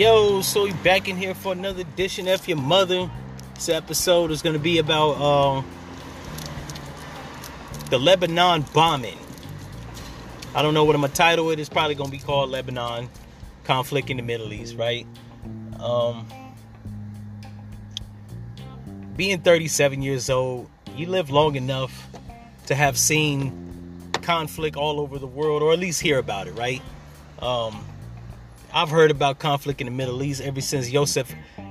Yo, so we back in here for another edition of your mother. This episode is going to be about the Lebanon bombing. I don't know what I'm going to title it. It's probably going to be called Lebanon Conflict in the Middle East, right? Being 37 years old, you live long enough to have seen conflict all over the world, or at least hear about it, right? I've heard about conflict in the Middle East ever since Yasser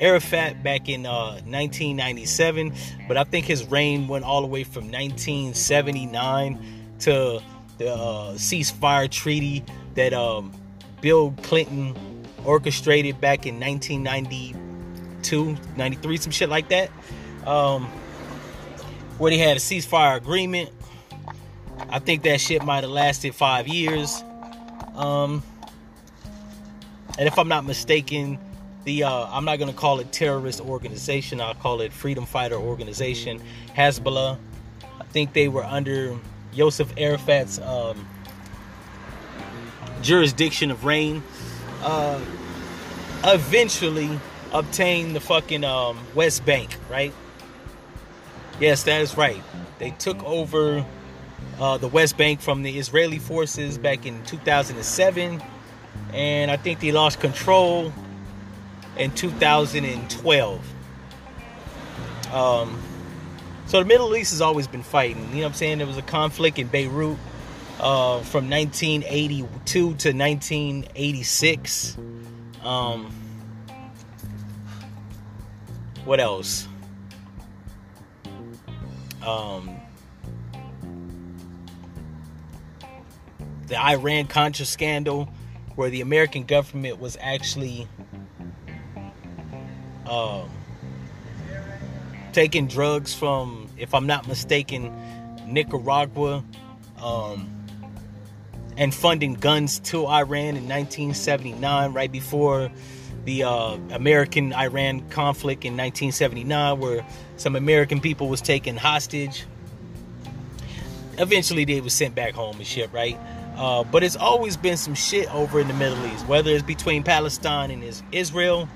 Arafat back in 1997, but I think his reign went all the way from 1979 to the ceasefire treaty that Bill Clinton orchestrated back in 1992, 93, some shit like that, where they had a ceasefire agreement. I think that shit might have lasted 5 years. And if I'm not mistaken, the I'm not going to call it terrorist organization. I'll call it freedom fighter organization, Hezbollah. I think they were under Yasser Arafat's jurisdiction of reign. Eventually obtained the fucking West Bank, right? Yes, that is right. They took over the West Bank from the Israeli forces back in 2007. And I think they lost control in 2012. So the Middle East has always been fighting. You know what I'm saying? There was a conflict in Beirut from 1982 to 1986. What else? The Iran-Contra scandal, where the American government was actually taking drugs from, if I'm not mistaken, Nicaragua, and funding guns to Iran in 1979, right before the American-Iran conflict in 1979, where some American people was taken hostage. Eventually, they were sent back home and shit, right? But it's always been some shit over in the Middle East, whether it's between Palestine and Israel,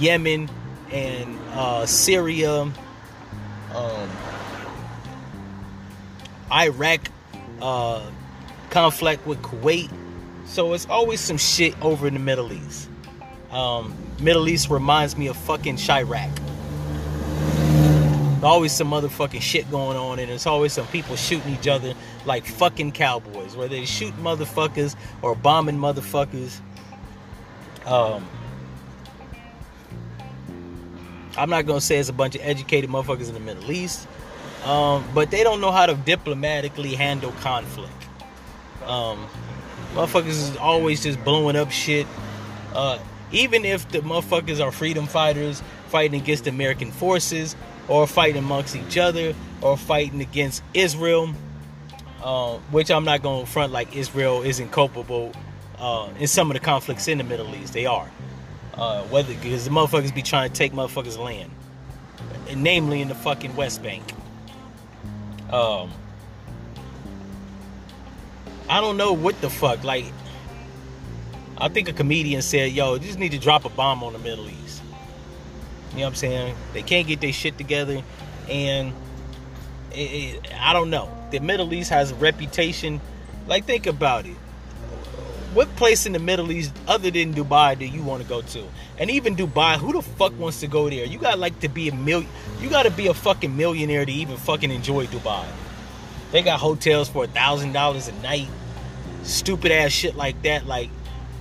Yemen and Syria, Iraq, conflict with Kuwait. So it's always some shit over in the Middle East. Middle East reminds me of fucking Chirac. Always some motherfucking shit going on, and there's always some people shooting each other like fucking cowboys, whether they shoot motherfuckers or bombing motherfuckers. I'm not gonna say it's a bunch of educated motherfuckers in the Middle East, but they don't know how to diplomatically handle conflict. Motherfuckers is always just blowing up shit, even if the motherfuckers are freedom fighters fighting against American forces, or fighting amongst each other, or fighting against Israel, which I'm not going to front like Israel isn't culpable in some of the conflicts in the Middle East. They are. Whether, because the motherfuckers be trying to take motherfuckers' land, namely in the fucking West Bank. I don't know what the fuck. Like, I think a comedian said, yo, you just need to drop a bomb on the Middle East. You know what I'm saying? They can't get their shit together, and I don't know. The Middle East has a reputation. Like, think about it. What place in the Middle East other than Dubai do you want to go to? And even Dubai, who the fuck wants to go there? You got like to be you got to be a fucking millionaire to even fucking enjoy Dubai. They got hotels for $1,000 a night, stupid ass shit like that. Like,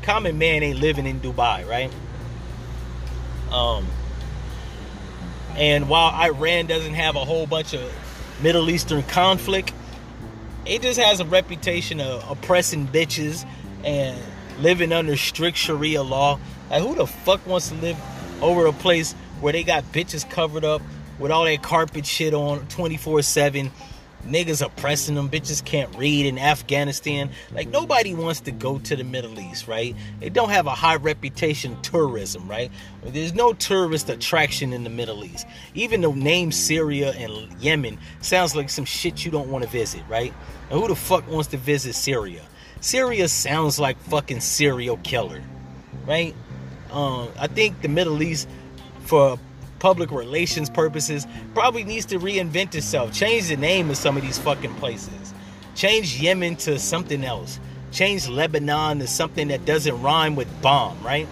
common man ain't living in Dubai, right? And while Iran doesn't have a whole bunch of Middle Eastern conflict, it just has a reputation of oppressing bitches and living under strict Sharia law. Like, who the fuck wants to live over a place where they got bitches covered up with all that carpet shit on 24/7? Niggas oppressing them. Bitches can't read in Afghanistan. Like, nobody wants to go to the Middle East, right? They don't have a high reputation tourism, right? There's no tourist attraction in the Middle East. Even the name Syria and Yemen sounds like some shit you don't want to visit, right? And who the fuck wants to visit Syria? Syria sounds like fucking serial killer, right? I think the Middle East, for public relations purposes, probably needs to reinvent itself. Change the name of some of these fucking places. Change Yemen to something else. Change Lebanon to something that doesn't rhyme with bomb, right?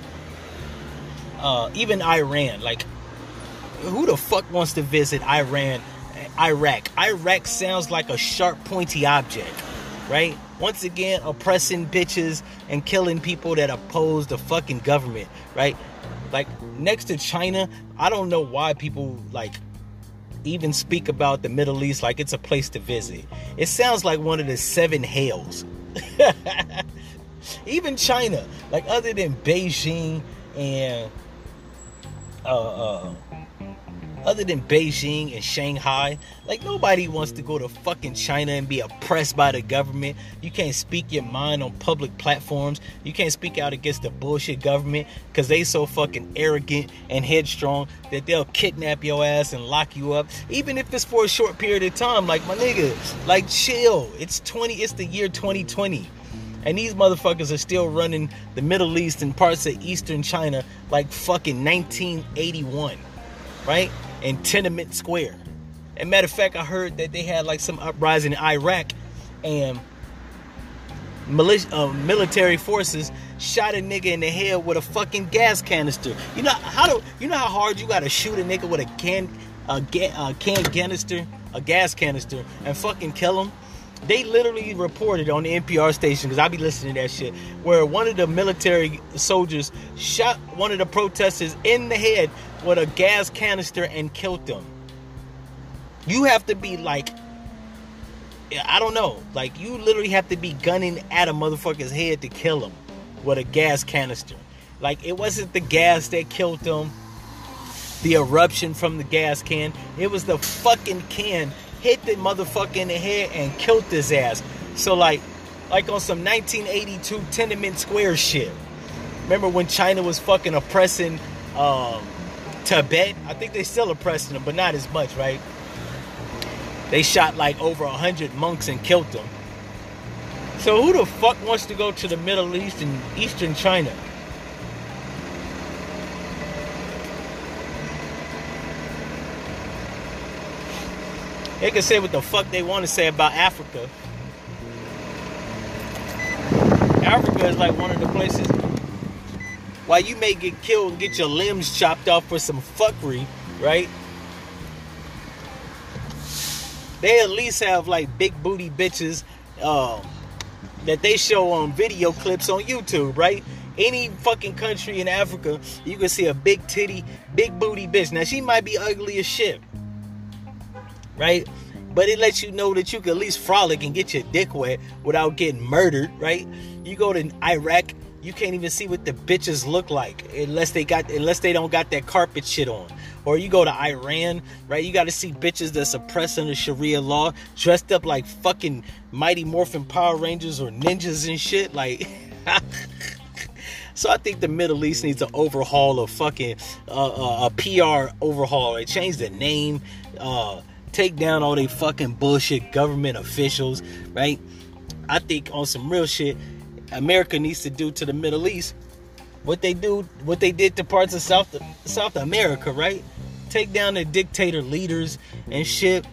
Even Iran. Like, who the fuck wants to visit Iran? Iraq. Iraq sounds like a sharp, pointy object, right? Once again, oppressing bitches and killing people that oppose the fucking government, right? Like, next to China, I don't know why people, like, even speak about the Middle East like it's a place to visit. It sounds like one of the seven hells. Even China, like, other than Beijing and other than Beijing and Shanghai, like, nobody wants to go to fucking China and be oppressed by the government. You can't speak your mind on public platforms. You can't speak out against the bullshit government because they so fucking arrogant and headstrong that they'll kidnap your ass and lock you up, even if it's for a short period of time. Like, my nigga, like, chill. It's the year 2020. And these motherfuckers are still running the Middle East and parts of Eastern China like fucking 1981, right? In Tiananmen Square. And matter of fact, I heard that they had like some uprising in Iraq, and military forces shot a nigga in the head with a fucking gas canister. You know how hard you gotta shoot a nigga with a gas canister, and fucking kill him? They literally reported on the NPR station, because I be listening to that shit, where one of the military soldiers shot one of the protesters in the head with a gas canister and killed them. You have to be like, I don't know, like, you literally have to be gunning at a motherfucker's head to kill him with a gas canister. Like, it wasn't the gas that killed them, the eruption from the gas can. It was the fucking can. Hit the motherfucker in the head and killed his ass. So like on some 1982 Tiananmen Square shit. Remember when China was fucking oppressing Tibet? I think they still oppressing them, but not as much, right? They shot like over 100 monks and killed them. So who the fuck wants to go to the Middle East and Eastern China? They can say what the fuck they want to say about Africa. Africa is like one of the places why you may get killed and get your limbs chopped off for some fuckery, right? They at least have like big booty bitches that they show on video clips on YouTube, right? Any fucking country in Africa, you can see a big titty, big booty bitch. Now, she might be ugly as shit, right? But it lets you know that you can at least frolic and get your dick wet without getting murdered, right? You go to Iraq, you can't even see what the bitches look like unless they don't got that carpet shit on. Or you go to Iran, right? You got to see bitches that's oppressed under Sharia law, dressed up like fucking Mighty Morphin Power Rangers or ninjas and shit, like. So I think the Middle East needs an overhaul, of fucking a PR overhaul. They change the name. Take down all they fucking bullshit government officials, right? I think on some real shit, America needs to do to the Middle East what they did to parts of South America, right? Take down the dictator leaders and shit,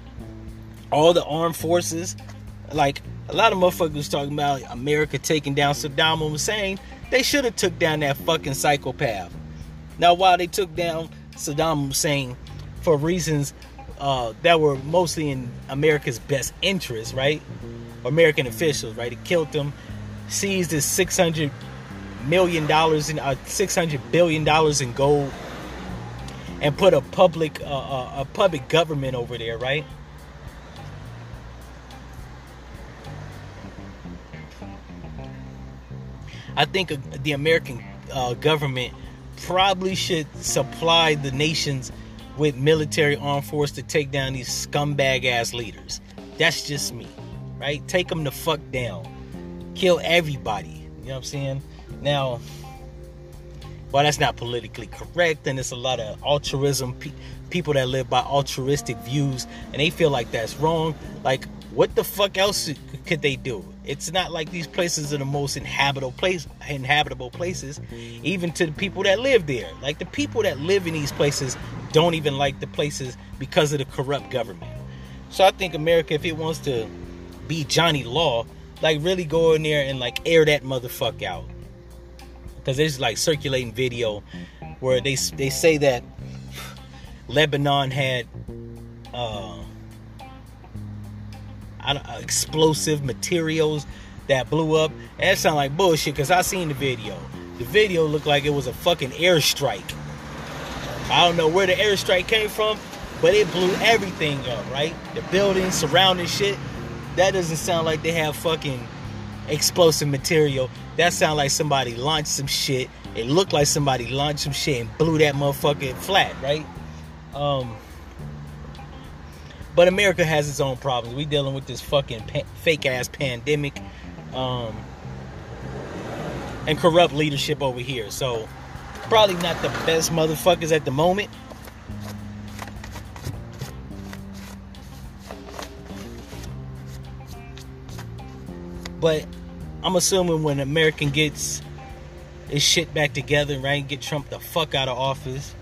all the armed forces. Like, a lot of motherfuckers talking about America taking down Saddam Hussein. They should have took down that fucking psychopath. Now, while they took down Saddam Hussein for reasons that were mostly in America's best interest, right? American officials, right? It killed them, seized his $600 billion in gold, and put a public government over there, right? I think the American government probably should supply the nations with military armed force to take down these scumbag ass leaders. That's just me, right? Take them the fuck down. Kill everybody. You know what I'm saying? Now, while that's not politically correct, and it's a lot of altruism, people that live by altruistic views, and they feel like that's wrong. Like, What the fuck else could they do? It's not like these places are the most inhabitable places, even to the people that live there. Like, the people that live in these places don't even like the places because of the corrupt government. So I think America, if it wants to be Johnny Law, like, really go in there and, like, air that motherfucker out. Because there's, like, circulating video where they say that Lebanon had explosive materials that blew up. And that sound like bullshit, because I seen the video. The video looked like it was a fucking airstrike. I don't know where the airstrike came from, but it blew everything up, right? The buildings, surrounding shit. That doesn't sound like they have fucking explosive material. That sound like somebody launched some shit. It looked like somebody launched some shit and blew that motherfucker flat, right? But America has its own problems. We dealing with this fucking fake-ass pandemic and corrupt leadership over here. So, probably not the best motherfuckers at the moment. But I'm assuming when America gets its shit back together, right, get Trump the fuck out of office.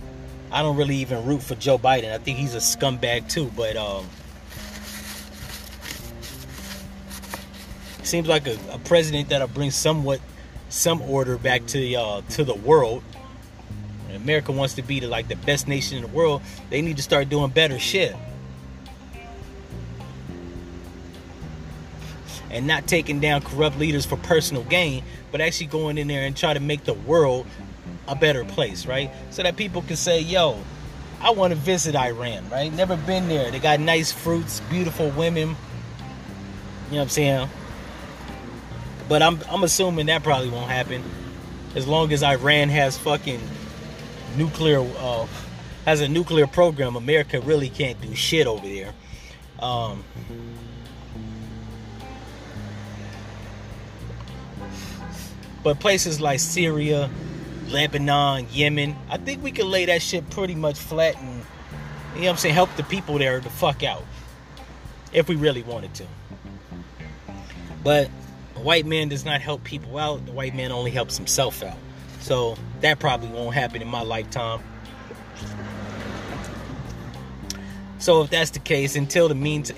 I don't really even root for Joe Biden. I think he's a scumbag too, but seems like a president that'll bring some order back to the world. When America wants to be the best nation in the world, they need to start doing better shit and not taking down corrupt leaders for personal gain, but actually going in there and try to make the world a better place, right? So that people can say, yo, I want to visit Iran, right? Never been there. They got nice fruits, beautiful women. You know what I'm saying? But I'm assuming that probably won't happen. As long as Iran has fucking nuclear program, America really can't do shit over there. But places like Syria, Lebanon, Yemen, I think we could lay that shit pretty much flat and, you know what I'm saying, help the people there the fuck out if we really wanted to. But the white man does not help people out. The white man only helps himself out. So that probably won't happen in my lifetime. So if that's the case, in the meantime,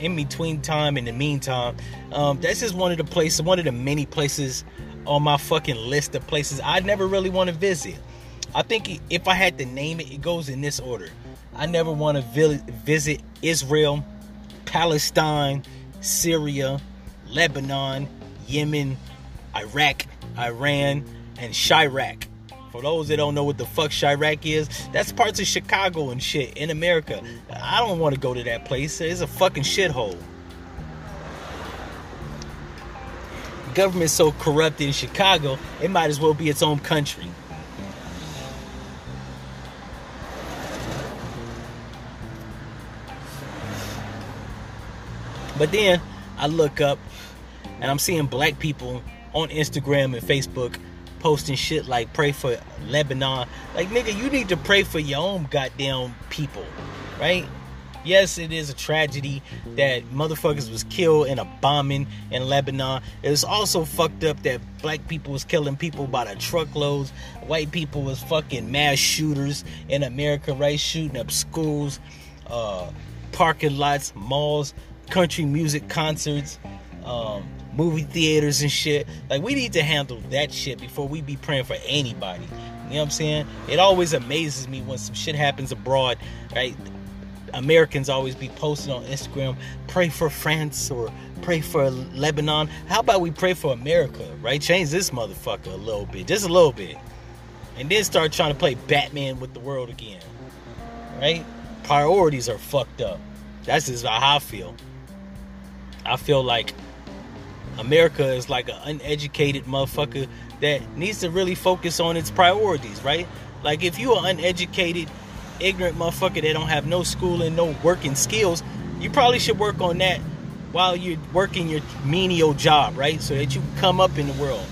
that's just one of the many places on my fucking list of places I never really want to visit. I think if I had to name it, it goes in this order. I never want to visit Israel, Palestine, Syria, Lebanon, Yemen, Iraq, Iran, and Chirac. For those that don't know what the fuck Chirac is, that's parts of Chicago and shit in America. I don't want to go to that place. It's a fucking shithole. Government's so corrupt in Chicago, it might as well be its own country. But then I look up and I'm seeing black people on Instagram and Facebook posting shit like, pray for Lebanon. Like, nigga, you need to pray for your own goddamn people, right? Yes, it is a tragedy that motherfuckers was killed in a bombing in Lebanon. It was also fucked up that black people was killing people by the truckloads. White people was fucking mass shooters in America, right? Shooting up schools, parking lots, malls, country music concerts, movie theaters and shit. Like, we need to handle that shit before we be praying for anybody. You know what I'm saying? It always amazes me when some shit happens abroad, right? Americans always be posting on Instagram, pray for France or pray for Lebanon. How about we pray for America, right? Change this motherfucker a little bit, just a little bit, and then start trying to play Batman with the world again, right? Priorities are fucked up. That's just how I feel. I feel like America is like an uneducated motherfucker that needs to really focus on its priorities, right? Like, if you are uneducated, ignorant motherfucker that don't have no schooling, no working skills, you probably should work on that while you're working your menial job, right? So that you come up in the world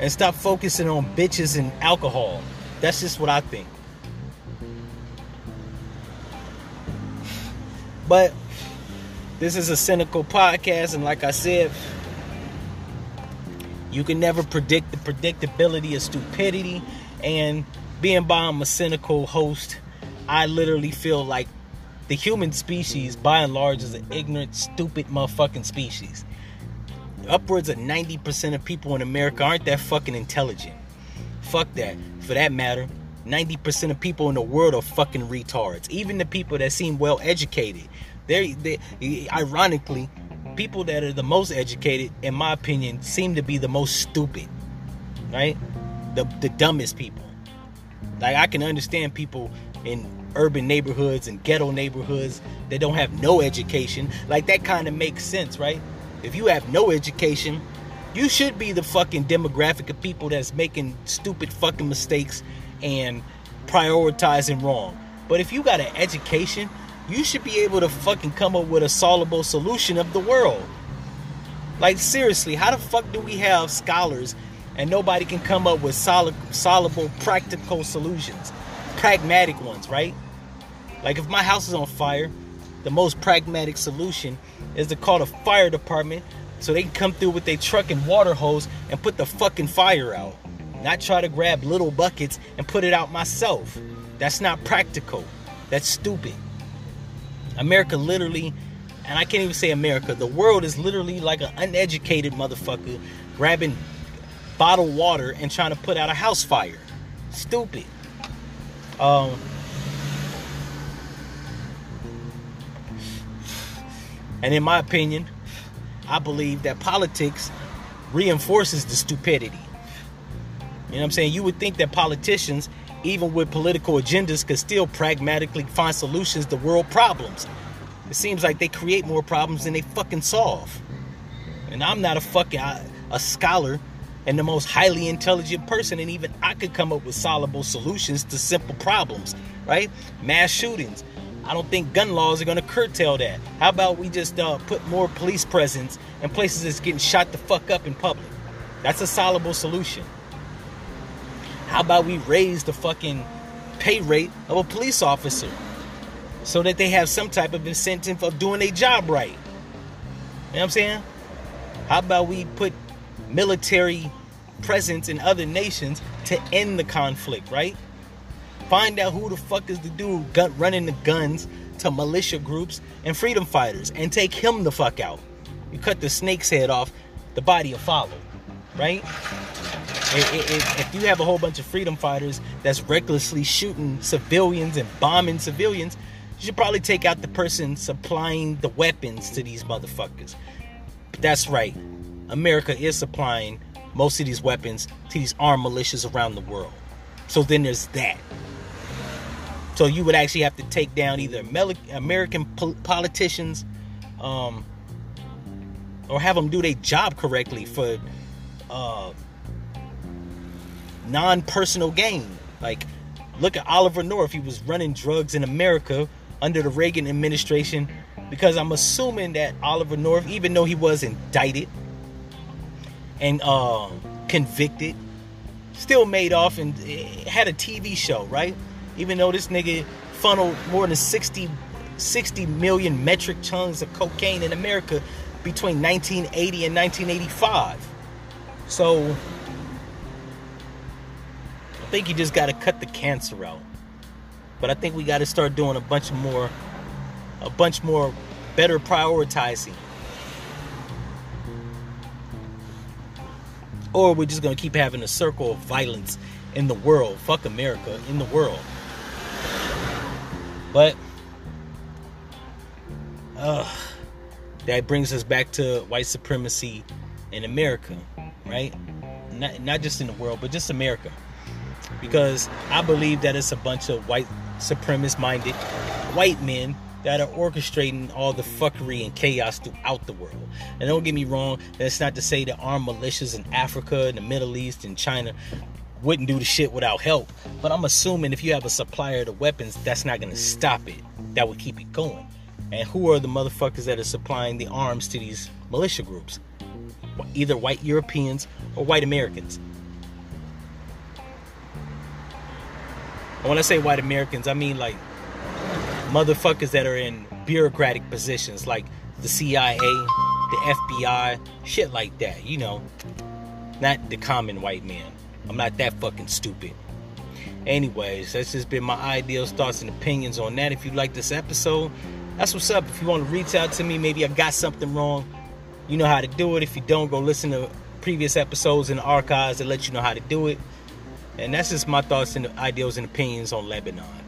and stop focusing on bitches and alcohol. That's just what I think. But This is a cynical podcast, and like I said, you can never predict the predictability of stupidity. And being by I'm a cynical host, I literally feel like the human species, by and large, is an ignorant, stupid motherfucking species. Upwards of 90% of people in America aren't that fucking intelligent. Fuck that. For that matter, 90% of people in the world are fucking retards. Even the people that seem well educated. Ironically, people that are the most educated, in my opinion, seem to be the most stupid. Right? The dumbest people. Like, I can understand people in urban neighborhoods and ghetto neighborhoods that don't have no education. Like, that kind of makes sense, right? If you have no education, you should be the fucking demographic of people that's making stupid fucking mistakes and prioritizing wrong. But if you got an education, you should be able to fucking come up with a solvable solution of the world. Like, seriously, how the fuck do we have scholars and nobody can come up with solvable, practical solutions? Pragmatic ones, right? Like, if my house is on fire, the most pragmatic solution is to call the fire department so they can come through with their truck and water hose and put the fucking fire out. Not try to grab little buckets and put it out myself. That's not practical. That's stupid. America literally, and I can't even say America, the world is literally like an uneducated motherfucker grabbing bottled water and trying to put out a house fire. Stupid. And in my opinion, I believe that politics reinforces the stupidity. You know what I'm saying? You would think that politicians, even with political agendas, could still pragmatically find solutions to world problems. It seems like they create more problems than they fucking solve. And I'm not a scholar and the most highly intelligent person, and even I could come up with solvable solutions to simple problems, right? Mass shootings. I don't think gun laws are going to curtail that. How about we just put more police presence in places that's getting shot the fuck up in public? That's a solvable solution. How about we raise the fucking pay rate of a police officer so that they have some type of incentive of doing their job right? You know what I'm saying? How about we put military presence in other nations to end the conflict, right? Find out who the fuck is the dude running the guns to militia groups and freedom fighters and take him the fuck out. You cut the snake's head off, the body will follow, right? If you have a whole bunch of freedom fighters that's recklessly shooting civilians and bombing civilians, you should probably take out the person supplying the weapons to these motherfuckers. But that's right, America is supplying most of these weapons to these armed militias around the world. So then there's that. So you would actually have to take down either American politicians or have them do their job correctly for non-personal gain. Like, look at Oliver North. He was running drugs in America under the Reagan administration because I'm assuming that Oliver North, even though he was indicted and convicted, still made off and had a TV show, right? Even though this nigga funneled more than 60 million metric tons of cocaine in America between 1980 and 1985. So I think you just got to cut the cancer out. But I think we got to start doing a bunch more better prioritizing. Or we're just going to keep having a circle of violence in the world. Fuck America, in the world. But that brings us back to white supremacy in America, right? Not just in the world, but just America. Because I believe that it's a bunch of white supremacist-minded white men that are orchestrating all the fuckery and chaos throughout the world. And don't get me wrong, that's not to say that armed militias in Africa, in the Middle East, and China wouldn't do the shit without help. But I'm assuming if you have a supplier of the weapons, that's not going to stop it. That would keep it going. And who are the motherfuckers that are supplying the arms to these militia groups? Either white Europeans or white Americans. And when I say white Americans, I mean like motherfuckers that are in bureaucratic positions, like the CIA, the FBI, shit like that, you know. Not the common white man. I'm not that fucking stupid. Anyways, that's just been my ideas, thoughts, and opinions on that. If you like this episode, that's what's up. If you want to reach out to me, maybe I got something wrong, you know how to do it. If you don't, go listen to previous episodes in the archives that let you know how to do it. And that's just my thoughts and ideas and opinions on Lebanon.